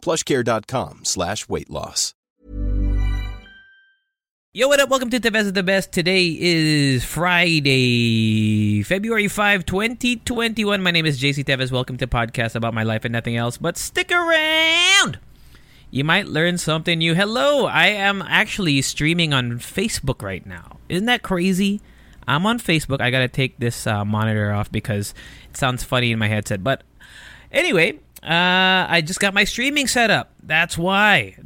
PlushCare.com/weight loss. Yo, what up? Welcome to Tevez of the Best. Today is Friday, February 5, 2021. My name is JC Tevez. Welcome to podcast about my life and nothing else. But stick around. You might learn something new. Hello, I am actually streaming on Facebook right now. Isn't that crazy? I'm on Facebook. I got to take this monitor off because it sounds funny in my headset. But anyway, I just got my streaming set up. That's why.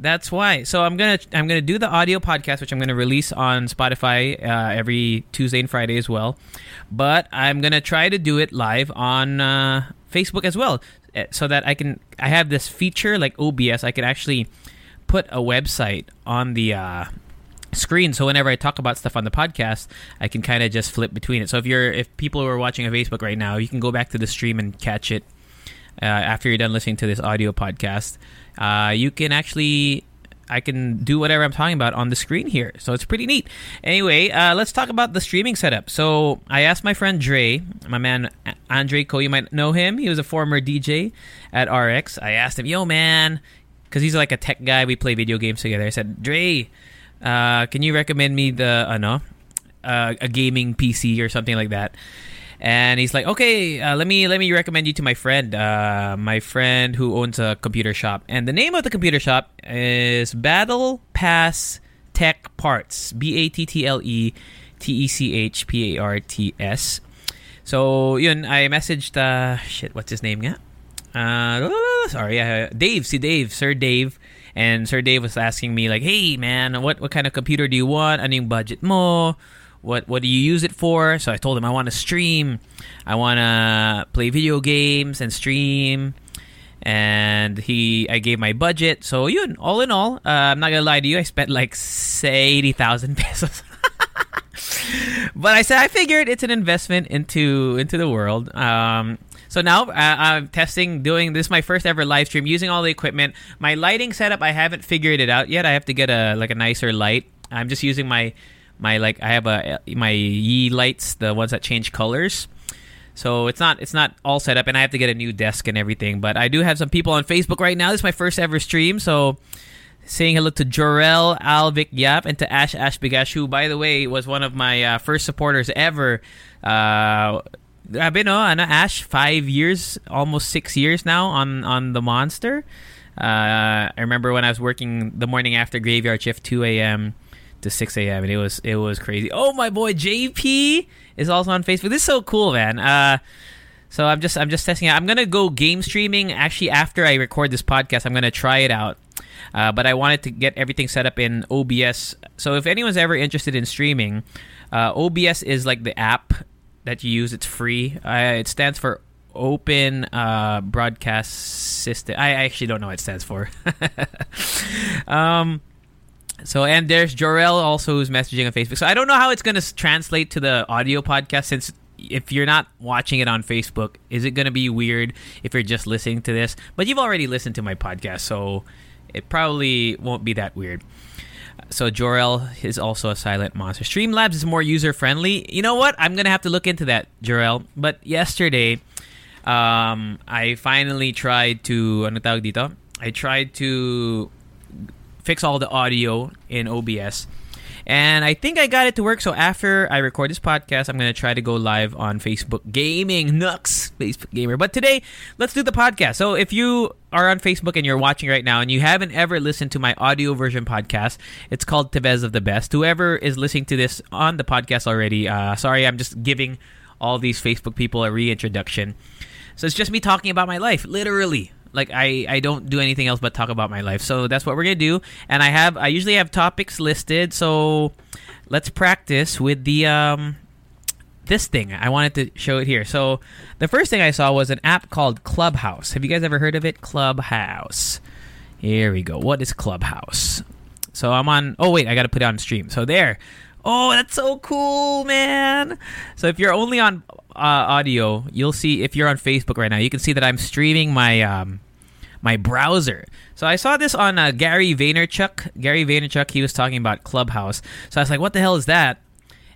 So I'm gonna do the audio podcast, which I'm gonna release on Spotify every Tuesday and Friday as well. But I'm gonna try to do it live on Facebook as well, so that I have this feature like OBS. I can actually put a website on the screen, so whenever I talk about stuff on the podcast, I can kind of just flip between it. So if people who are watching on Facebook right now, you can go back to the stream and catch it. After you're done listening to this audio podcast, I can do whatever I'm talking about on the screen here. So it's pretty neat. Anyway, let's talk about the streaming setup. So I asked my friend Dre, my man Andre Co, you might know him. He was a former DJ at RX. I asked him, yo, man, because he's like a tech guy. We play video games together. I said, Dre, can you recommend me a gaming PC or something like that? And he's like, okay, let me recommend you to my friend who owns a computer shop. And the name of the computer shop is Battle Pass Tech Parts, BattleTechParts. So yun, I messaged what's his name nga? Dave, Sir Dave. And Sir Dave was asking me like, hey man, what kind of computer do you want? Ano yung budget mo? What do you use it for? So I told him I want to stream. I want to play video games and stream. And I gave my budget. So yun, all in all, I'm not going to lie to you. I spent like 80,000 pesos. But I figured it's an investment into the world. So now I'm testing doing this, my first ever live stream using all the equipment. My lighting setup, I haven't figured it out yet. I have to get a nicer light. I'm just using my Yee lights, the ones that change colors. So it's not all set up, and I have to get a new desk and everything. But I do have some people on Facebook right now. This is my first ever stream, so saying hello to Jor-El Alvik Yap and to Ash Bigash, who, by the way, was one of my first supporters ever. I've been on Ash 5 years, almost 6 years now on the Monster. I remember when I was working the morning after graveyard shift, 2 a.m. to 6 a.m. and it was crazy. Oh, my boy JP is also on Facebook. This is so cool, man. So I'm just testing it. I'm gonna go game streaming actually after I record this podcast. I'm gonna try it out, but I wanted to get everything set up in OBS. So if anyone's ever interested in streaming, OBS is like the app that you use. It's free. It stands for Open Broadcast System. I actually don't know what it stands for. So, and there's Jor-El also who's messaging on Facebook. So I don't know how it's going to translate to the audio podcast, since if you're not watching it on Facebook, is it going to be weird if you're just listening to this? But you've already listened to my podcast, so it probably won't be that weird. So Jor-El is also a silent monster. Streamlabs is more user-friendly. You know what? I'm going to have to look into that, Jor-El. But yesterday, I finally tried to... Ano tawag dito? I tried to... fix all the audio in OBS, and I think I got it to work. So after I record this podcast, I'm going to try to go live on Facebook Gaming. Nooks, Facebook Gamer. But today, let's do the podcast. So if you are on Facebook and you're watching right now and you haven't ever listened to my audio version podcast, it's called Tevez of the Best. Whoever is listening to this on the podcast already, sorry, I'm just giving all these Facebook people a reintroduction. So it's just me talking about my life, literally. Like, I don't do anything else but talk about my life. So that's what we're going to do. And I usually have topics listed. So let's practice with the this thing. I wanted to show it here. So the first thing I saw was an app called Clubhouse. Have you guys ever heard of it? Clubhouse. Here we go. What is Clubhouse? So I'm on... Oh, wait, I got to put it on stream. So there. Oh, that's so cool, man. So if you're only on audio, you'll see... If you're on Facebook right now, you can see that I'm streaming my... my browser. So I saw this on Gary Vaynerchuk. Gary Vaynerchuk, he was talking about Clubhouse. So I was like, what the hell is that?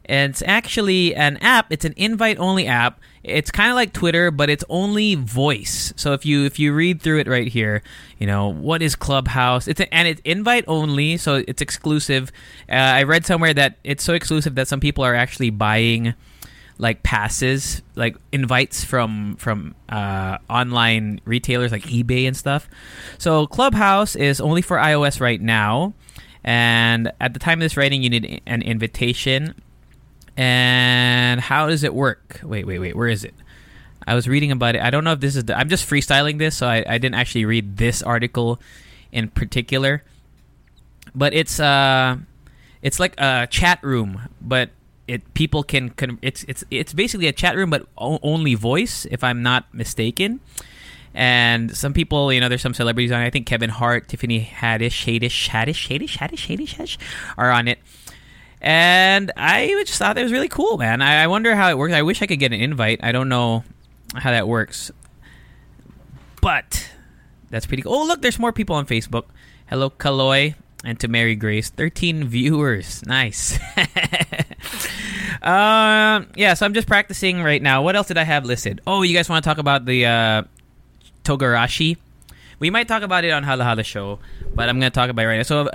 And it's actually an app. It's an invite-only app. It's kind of like Twitter, but it's only voice. So if you read through it right here, you know, what is Clubhouse? It's invite-only, so it's exclusive. I read somewhere that it's so exclusive that some people are actually buying like passes, like invites from online retailers like eBay and stuff. So Clubhouse is only for iOS right now, and at the time of this writing, you need an invitation. And how does it work? Wait, where is it? I was reading about it. I don't know if this is I'm just freestyling this, so I didn't actually read this article in particular. But it's like a chat room, but people can. It's basically a chat room, but only voice, if I'm not mistaken. And some people, you know, there's some celebrities on it. I think Kevin Hart, Tiffany Haddish are on it. And I just thought it was really cool, man. I wonder how it works. I wish I could get an invite. I don't know how that works, but that's pretty cool. Oh, look, there's more people on Facebook. Hello, Kaloy. And to Mary Grace, 13 viewers. Nice. Yeah, so I'm just practicing right now. What else did I have listed? Oh, you guys want to talk about the Togarashi? We might talk about it on Hala Hala Show, but I'm going to talk about it right now. So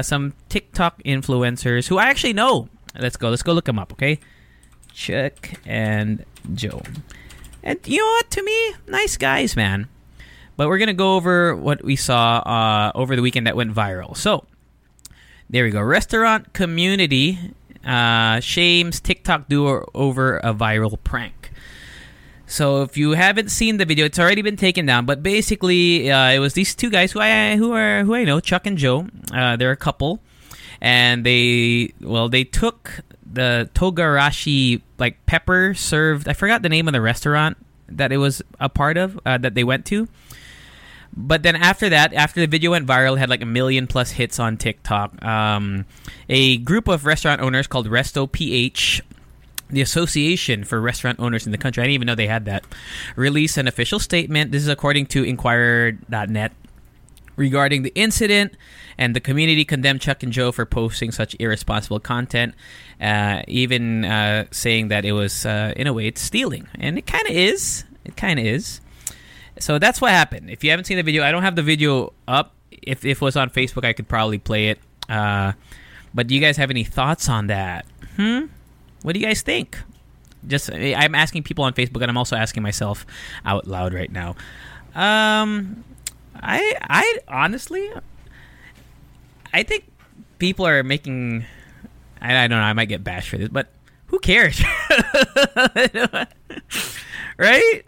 some TikTok influencers who I actually know. Let's go look them up, okay? Chuck and Joe. And you know what? To me, nice guys, man. But we're going to go over what we saw over the weekend that went viral. So, there we go. Restaurant community shames TikTok duo over a viral prank. So, if you haven't seen the video, it's already been taken down. But basically, it was these two guys who I know, Chuck and Joe. They're a couple. And they took the Togarashi, like, pepper served. I forgot the name of the restaurant that it was a part of, that they went to. But then after that, after the video went viral, it had like 1 million+ hits on TikTok. A group of restaurant owners called Resto PH, the Association for Restaurant Owners in the country, I didn't even know they had that, released an official statement. This is according to Inquirer.net. Regarding the incident, and the community condemned Chuck and Joe for posting such irresponsible content, even saying that it was, in a way, it's stealing. And it kind of is. It kind of is. So that's what happened. If you haven't seen the video, I don't have the video up. If it was on Facebook, I could probably play it. But do you guys have any thoughts on that? What do you guys think? I'm asking people on Facebook, and I'm also asking myself out loud right now. I honestly, I think people are making, I don't know, I might get bashed for this, but who cares? Right?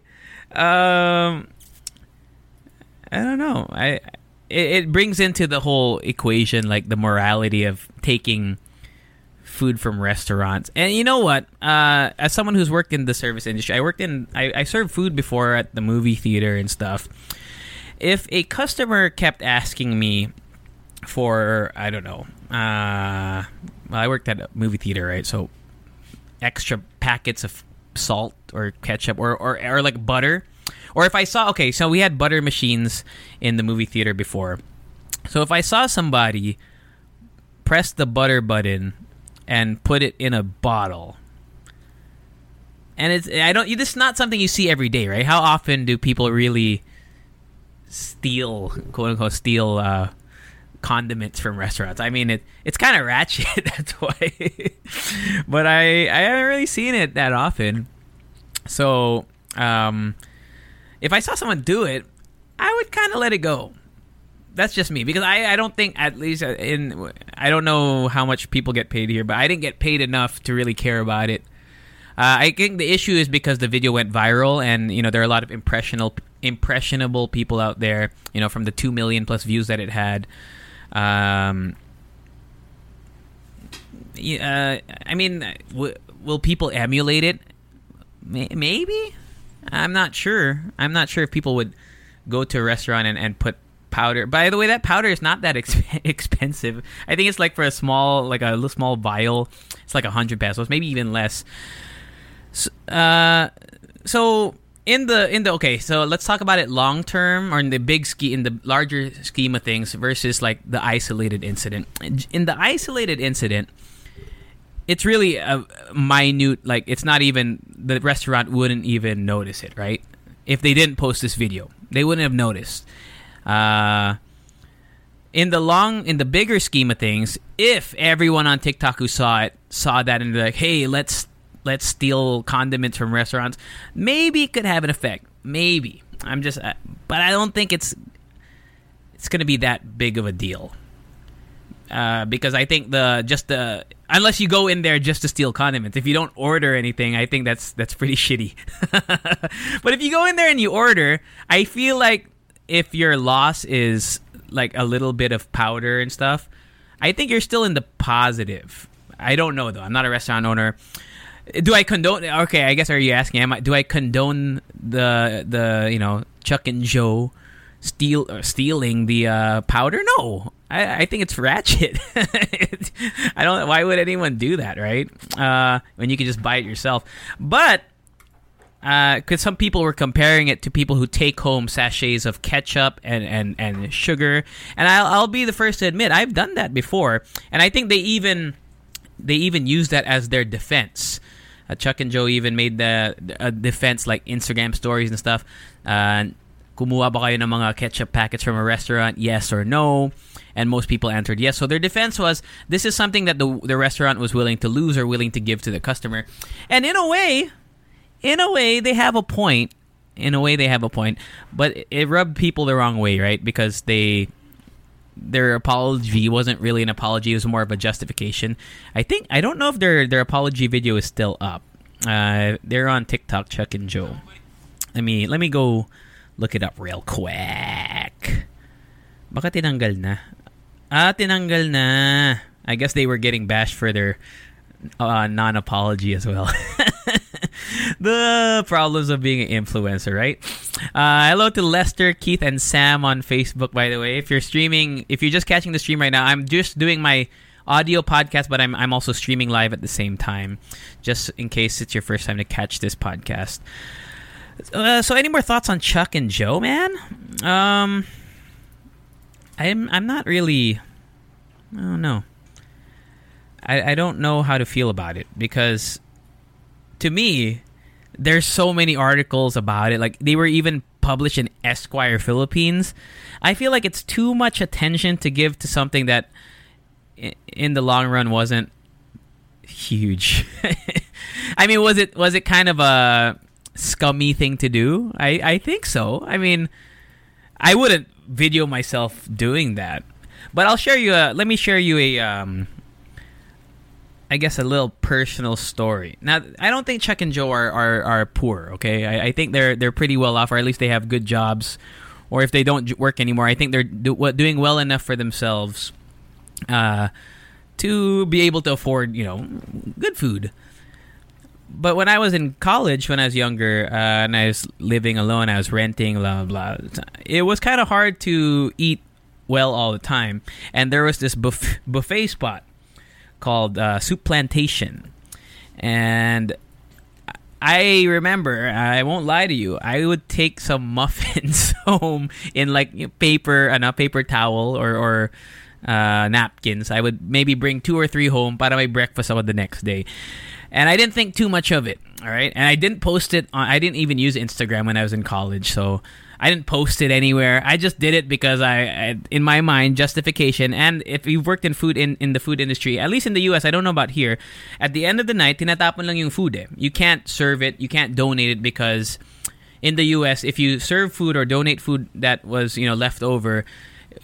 I don't know. It brings into the whole equation, like the morality of taking food from restaurants. And you know what? As someone who's worked in the service industry, I served food before at the movie theater and stuff. If a customer kept asking me for, I don't know, well, I worked at a movie theater, right? So extra packets of salt or ketchup or like butter. Or if I saw, okay, so we had butter machines in the movie theater before. So if I saw somebody press the butter button and put it in a bottle... And this is not something you see every day, right? How often do people really... quote unquote steal condiments from restaurants? I mean, it's kind of ratchet, that's why. But I haven't really seen it that often. So if I saw someone do it, I would kind of let it go. That's just me, because I don't think, at least in, I don't know how much people get paid here, but I didn't get paid enough to really care about it. I think the issue is because the video went viral, and you know there are a lot of impressionable people out there. You know, from the 2 million+ views that it had. I mean, will people emulate it? Maybe. I'm not sure. I'm not sure if people would go to a restaurant and put powder. By the way, that powder is not that expensive. I think it's like for a small, like a little small vial, it's like 100 pesos, maybe even less. So in the okay, so let's talk about it long term, or in the big in the larger scheme of things versus like the isolated incident. In the isolated incident, it's really a minute, like it's not even, the restaurant wouldn't even notice it, right? If they didn't post this video, they wouldn't have noticed. In the bigger scheme of things, if everyone on TikTok who saw it saw that and they're like, hey, let's steal condiments from restaurants, maybe it could have an effect. Maybe. But I don't think it's going to be that big of a deal. Because I think unless you go in there just to steal condiments, if you don't order anything, I think that's pretty shitty. But if you go in there and you order, I feel like if your loss is like a little bit of powder and stuff, I think you're still in the positive. I don't know though. I'm not a restaurant owner. Do I condone? Okay, I guess are you asking? Do I condone the Chuck and Joe stealing the powder? No. I think it's ratchet. I don't. Why would anyone do that, right? When you can just buy it yourself. But because some people were comparing it to people who take home sachets of ketchup and sugar, and I'll be the first to admit I've done that before, and I think they even use that as their defense. Chuck and Joe even made a defense, like Instagram stories and stuff. Kumuha ba kayo ng mga ketchup packets from a restaurant? Yes or no? And most people answered yes. So their defense was, this is something that the restaurant was willing to lose or willing to give to the customer. And in a way, they have a point. But it rubbed people the wrong way, right? Because their apology wasn't really an apology. It was more of a justification. I don't know if their apology video is still up. They're on TikTok, Chuck and Joe. Let me go look it up real quick. Baka tinanggal na. Tinanggal na. I guess they were getting bashed for their non-apology as well. The problems of being an influencer, right? Hello to Lester, Keith, and Sam on Facebook, by the way. If you're streaming, if you're just catching the stream right now, I'm just doing my audio podcast, but I'm also streaming live at the same time, just in case it's your first time to catch this podcast. So any more thoughts on Chuck and Joe, man? I'm not really, I don't know. I don't know how to feel about it, because to me, there's so many articles about it. Like, they were even published in Esquire Philippines. I feel like it's too much attention to give to something that in the long run wasn't huge. I mean, was it kind of a scummy thing to do? I think so. I mean, I wouldn't video myself doing that, but I'll share you I guess a little personal story. Now, I don't think Chuck and Joe are poor, okay? I think they're pretty well off, or at least they have good jobs, or if they don't work anymore, I think they're doing well enough for themselves to be able to afford, good food. But when I was in college, when I was younger, and I was living alone, I was renting, blah, blah, blah. It was kind of hard to eat well all the time. And there was this buffet spot called Soup Plantation. And I remember, I won't lie to you, I would take some muffins home in like paper towel or napkins. I would maybe bring 2 or 3 home para may breakfast ako the next day. And I didn't think too much of it, all right? And I didn't post it. I didn't even use Instagram when I was in college, so I didn't post it anywhere. I just did it because I in my mind, justification. And if you've worked in food, in the food industry, at least in the U.S., I don't know about here, at the end of the night, tinatapon lang yung food eh. You can't serve it. You can't donate it, because in the U.S., if you serve food or donate food that was, left over,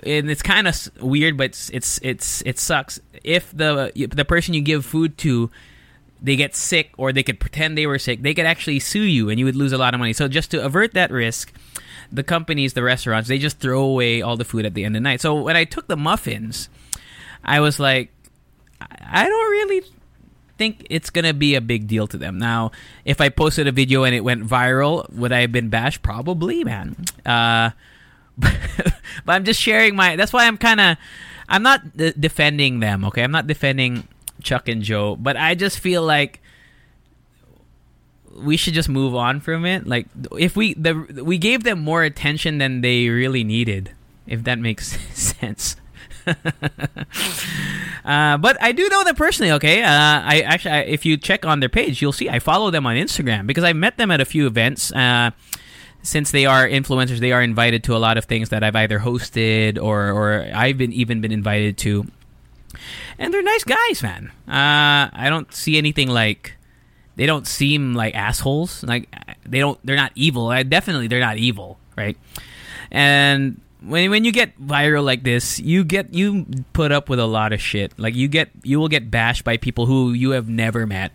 and it's kind of weird, but it sucks. If the person you give food to, they get sick, or they could pretend they were sick, they could actually sue you, and you would lose a lot of money. So just to avert that risk, the companies, the restaurants, they just throw away all the food at the end of the night. So when I took the muffins, I was like, I don't really think it's going to be a big deal to them. Now, if I posted a video and it went viral, would I have been bashed? Probably, man. But I'm just sharing my... That's why I'm kind of... I'm not defending them, okay? I'm not defending Chuck and Joe. But I just feel like we should just move on from it. Like, if we gave them more attention than they really needed, if that makes sense. But I do know them personally, okay? I if you check on their page, you'll see I follow them on Instagram because I met them at a few events. Since they are influencers, they are invited to a lot of things that I've either hosted or I've been invited to. And they're nice guys, man. I don't see anything like... They don't seem like assholes. Like, they don't... They're not evil. Definitely, they're not evil, right? And... When you get viral like this, you put up with a lot of shit. Like you will get bashed by people who you have never met,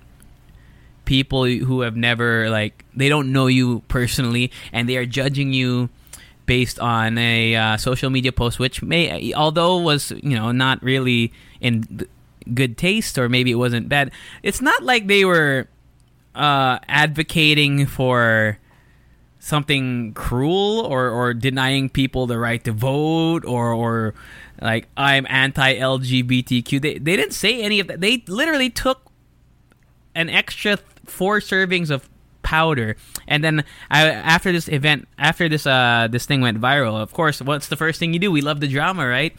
people who have never they don't know you personally, and they are judging you based on a social media post, which may, although was not really in good taste, or maybe it wasn't bad. It's not like they were advocating for something cruel or denying people the right to vote or like I'm anti-LGBTQ. They didn't say any of that. They literally took an extra 4 servings of powder, and then after this thing went viral, of course, what's the first thing you do? We love the drama, right?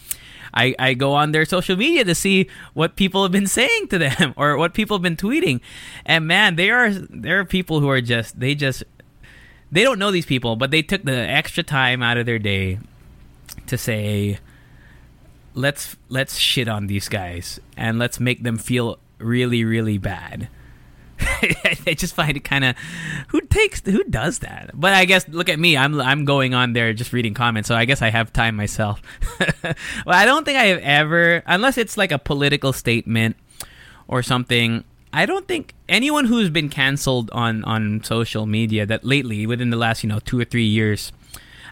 I go on their social media to see what people have been saying to them or what people have been tweeting, and man, there are people who are just they don't know these people, but they took the extra time out of their day to say, let's shit on these guys and let's make them feel really, really bad. I just find it kind of... Who does that? But I guess, look at me. I'm going on there just reading comments, so I guess I have time myself. Well, I don't think I have ever... Unless it's like a political statement or something... I don't think anyone who's been canceled on social media that lately, within the last 2 or 3 years,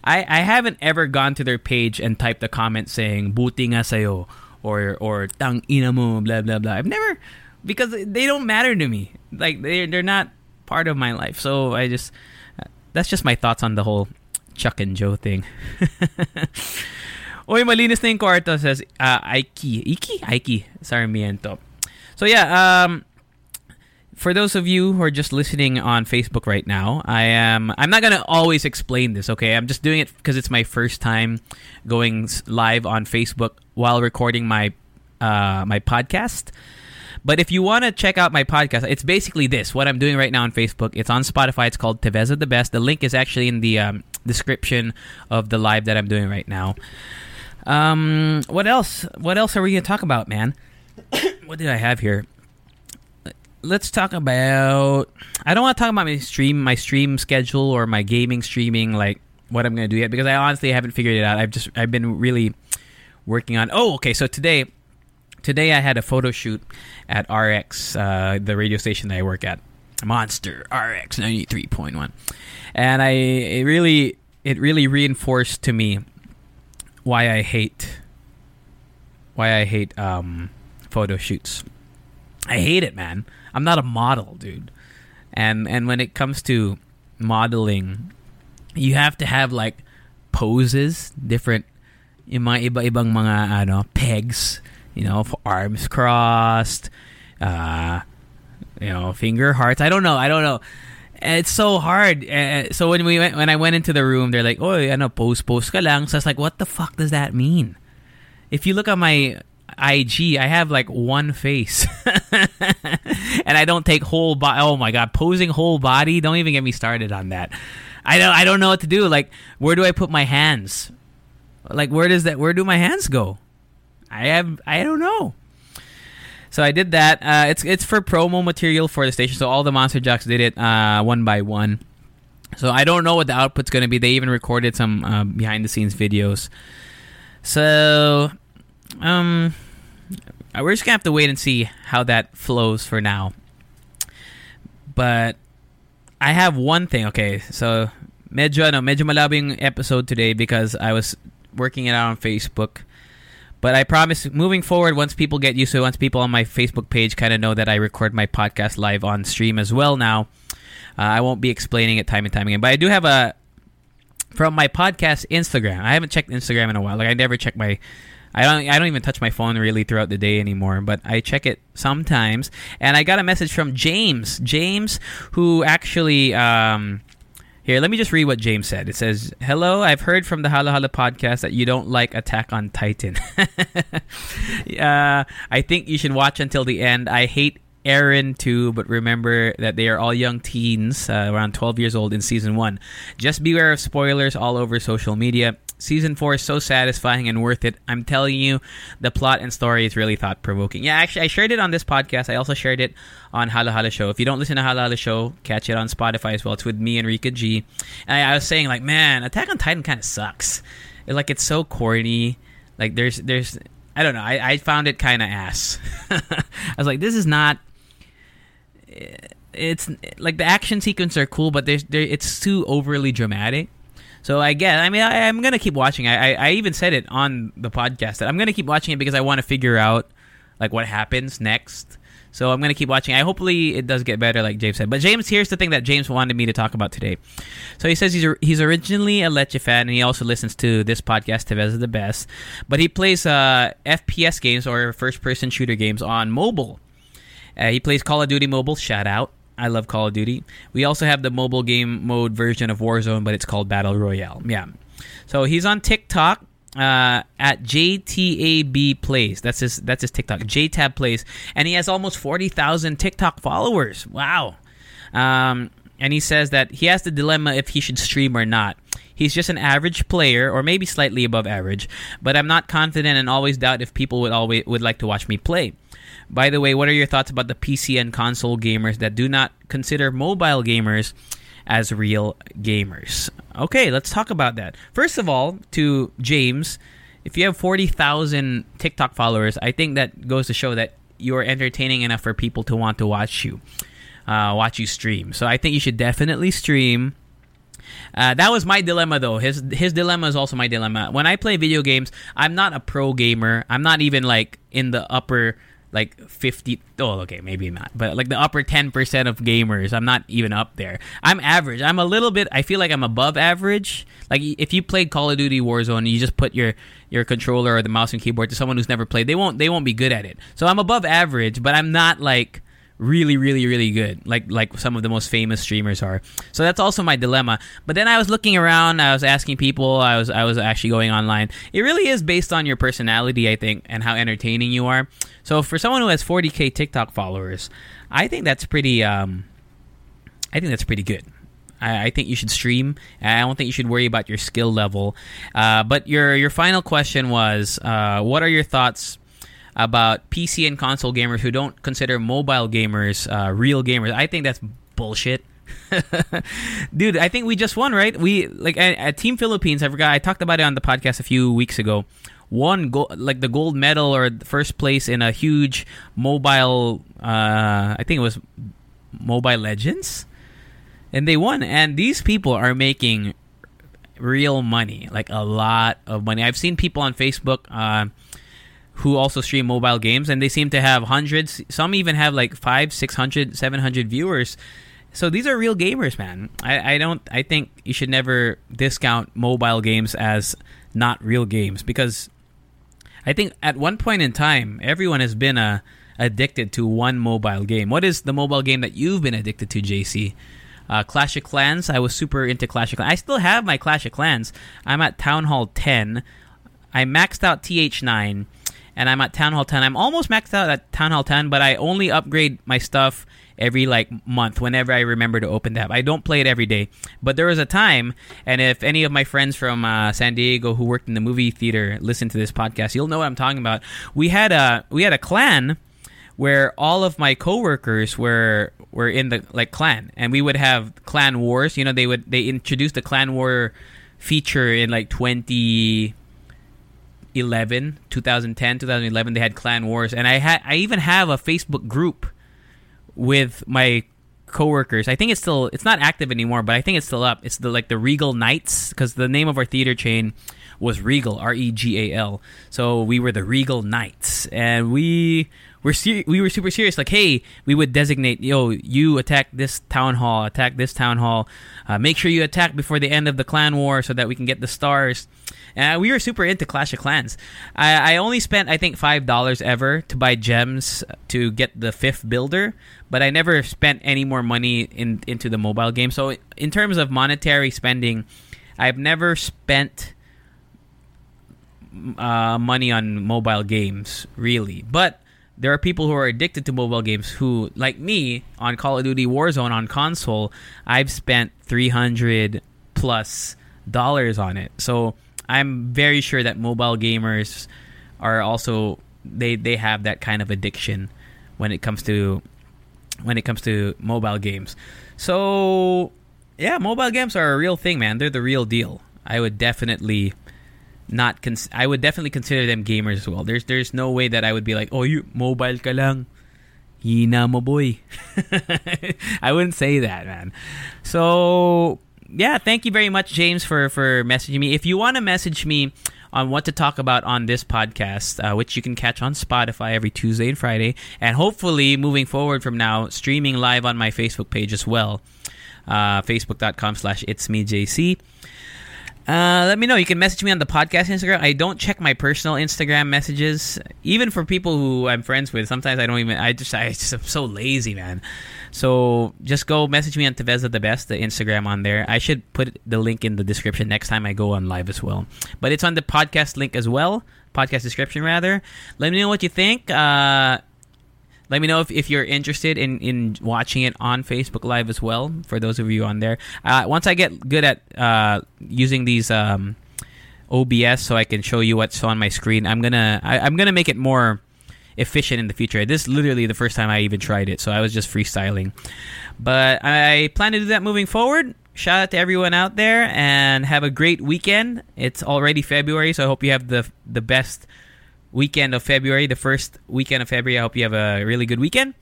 I haven't ever gone to their page and typed a comment saying "buti nga sayo" or "tang ina mo," blah blah blah. I've never, because they don't matter to me. Like they're not part of my life. So I just, that's just my thoughts on the whole Chuck and Joe thing. Oy, malinis na yung kwarto, says Aiki Sarmiento. So yeah, for those of you who are just listening on Facebook right now, I'm not going to always explain this, okay? I'm just doing it because it's my first time going live on Facebook while recording my podcast. But if you want to check out my podcast, it's basically this, what I'm doing right now on Facebook. It's on Spotify. It's called Tevez of the Best. The link is actually in the description of the live that I'm doing right now. What else? What else are we going to talk about, man? What did I have here? Let's talk about... I don't want to talk about my stream schedule or my gaming streaming, like what I'm going to do yet, because I honestly haven't figured it out. I've been really working on... Oh, okay, so today I had a photo shoot at RX, the radio station that I work at. Monster RX 93.1. And it really reinforced to me why I hate photo shoots. I hate it, man. I'm not a model, dude. And when it comes to modeling, you have to have like poses, different iba-ibang mga pegs, for arms crossed, finger hearts. I don't know. It's so hard. So when I went into the room, they're like, "Oy, pose ka lang." So I was like, "What the fuck does that mean?" If you look at my IG, I have like one face. And I don't take whole body. Oh my god, posing whole body, don't even get me started on that. I don't know what to do. Like, where do I put my hands? Like, where do my hands go? I don't know. So I did that. It's for promo material for the station, so all the Monster Jocks did it one by one. So I don't know what the output's going to be. They even recorded some behind the scenes videos. So we're just gonna have to wait and see how that flows for now. But I have one thing, okay? So medyo malabo yung episode today because I was working it out on Facebook. But I promise, moving forward, once people get used to it, once people on my Facebook page kind of know that I record my podcast live on stream as well now, I won't be explaining it time and time again. But I do have a From my podcast Instagram. I haven't checked Instagram in a while. Like, I never check my... I don't even touch my phone really throughout the day anymore, but I check it sometimes. And I got a message from James. James, who actually... Here, let me just read what James said. It says, "Hello, I've heard from the Hala Hala podcast that you don't like Attack on Titan. I think you should watch until the end. I hate Eren too, but remember that they are all young teens, around 12 years old in Season 1. Just beware of spoilers all over social media. Season 4 is so satisfying and worth it. I'm telling you, the plot and story is really thought-provoking." Yeah, actually, I shared it on this podcast. I also shared it on Hala Hala Show. If you don't listen to Hala Hala Show, catch it on Spotify as well. It's with me and Rika G. And I was saying, like, man, Attack on Titan kind of sucks. Like, it's so corny. Like, there's I don't know. I found it kind of ass. I was like, this is not... It's like the action sequences are cool, but it's too overly dramatic. So I guess, I mean, I'm going to keep watching. I even said it on the podcast that I'm going to keep watching it because I want to figure out, like, what happens next. So I'm going to keep watching. Hopefully it does get better, like James said. But James, here's the thing that James wanted me to talk about today. So he says he's originally a Lecce fan, and he also listens to this podcast, Tevez of the Best. But he plays FPS games or first-person shooter games on mobile. He plays Call of Duty Mobile. Shout out. I love Call of Duty. We also have the mobile game mode version of Warzone, but it's called Battle Royale. Yeah. So he's on TikTok. At JTABPlays. That's his TikTok. JTABPlays. And he has almost 40,000 TikTok followers. Wow. And he says that he has the dilemma if he should stream or not. He's just an average player, or maybe slightly above average, but I'm not confident and always doubt if people would like to watch me play. By the way, what are your thoughts about the PC and console gamers that do not consider mobile gamers as real gamers? Okay, let's talk about that. First of all, to James, if you have 40,000 TikTok followers, I think that goes to show that you're entertaining enough for people to want to watch you stream. So I think you should definitely stream. That was my dilemma, though. His dilemma is also my dilemma. When I play video games, I'm not a pro gamer. I'm not even, like, in the upper... like 50, oh, okay, maybe not, but like the upper 10% of gamers. I'm not even up there. I'm average. I'm a little bit, I feel like I'm above average. Like, if you played Call of Duty Warzone, you just put your controller or the mouse and keyboard to someone who's never played, they won't be good at it. So I'm above average, but I'm not like really, really, really good, like some of the most famous streamers are. So that's also my dilemma. But then I was looking around, I was asking people, I was actually going online. It really is based on your personality, I think, and how entertaining you are. So for someone who has 40,000 TikTok followers, I think that's pretty good. I think you should stream. I don't think you should worry about your skill level. But your final question was, what are your thoughts about PC and console gamers who don't consider mobile gamers real gamers? I think that's bullshit. Dude, I think we just won, right? We, like, at Team Philippines, I talked about it on the podcast a few weeks ago, won the gold medal or first place in a huge mobile, I think it was Mobile Legends, and they won. And these people are making real money, like a lot of money. I've seen people on Facebook who also stream mobile games, and they seem to have hundreds. Some even have like 500, 600, 700 viewers. So these are real gamers, man. I think you should never discount mobile games as not real games, because I think at one point in time, everyone has been addicted to one mobile game. What is the mobile game that you've been addicted to, JC? Clash of Clans. I was super into Clash of Clans. I still have my Clash of Clans. I'm at Town Hall 10. I maxed out TH9. And I'm at Town Hall 10. I'm almost maxed out at Town Hall 10, but I only upgrade my stuff every, like, month whenever I remember to open the app. I don't play it every day. But there was a time, and if any of my friends from San Diego who worked in the movie theater listen to this podcast, you'll know what I'm talking about. We had a clan where all of my coworkers were in the, like, clan, and we would have clan wars. You know, they introduced the clan war feature in like 2010, 2011. They had clan wars, and I even have a Facebook group with my coworkers. I think it's not active anymore, but I think it's still up. It's the Regal Knights, because the name of our theater chain was Regal, R-E-G-A-L. So we were the Regal Knights, and we were super serious. Like, hey, we would designate, yo, you attack this town hall. Make sure you attack before the end of the clan war so that we can get the stars. And we were super into Clash of Clans. I only spent, I think, $5 ever to buy gems to get the fifth builder, but I never spent any more money into the mobile game. So in terms of monetary spending, I've never spent money on mobile games, really. But there are people who are addicted to mobile games who, like me, on Call of Duty Warzone on console, I've spent $300+ on it. So I'm very sure that mobile gamers are also they have that kind of addiction when it comes to mobile games. So yeah, mobile games are a real thing, man. They're the real deal. I would definitely consider them gamers as well. There's no way that I would be like, oh, you mobile ka lang, hina mo boy. I wouldn't say that, man. So yeah, thank you very much, James, for messaging me. If you want to message me on what to talk about on this podcast, which you can catch on Spotify every Tuesday and Friday, and hopefully moving forward from now, streaming live on my Facebook page as well, facebook.com/itsmejc. Let me know. You can message me on the podcast Instagram. I don't check my personal Instagram messages, even for people who I'm friends with. Sometimes I don't even. I just am so lazy, man. So just go message me on Tevez of the Best, the Instagram on there. I should put the link in the description next time I go on live as well. But it's on the podcast link as well, podcast description rather. Let me know what you think. Let me know if you're interested in watching it on Facebook Live as well, for those of you on there. Once I get good at using these OBS so I can show you what's on my screen, I'm gonna make it more efficient in the future. This is literally the first time I even tried it, so I was just freestyling. But I plan to do that moving forward. Shout out to everyone out there, and have a great weekend. It's already February, so I hope you have the best weekend of February, the first weekend of February. I hope you have a really good weekend,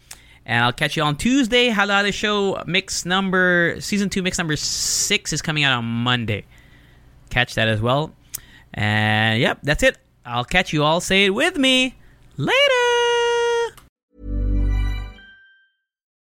and I'll catch you on Tuesday. Hala Hala Show season 2 mix number 6 is coming out on Monday. Catch that as well. And yep, that's it. I'll catch you all. Say it with me. Later.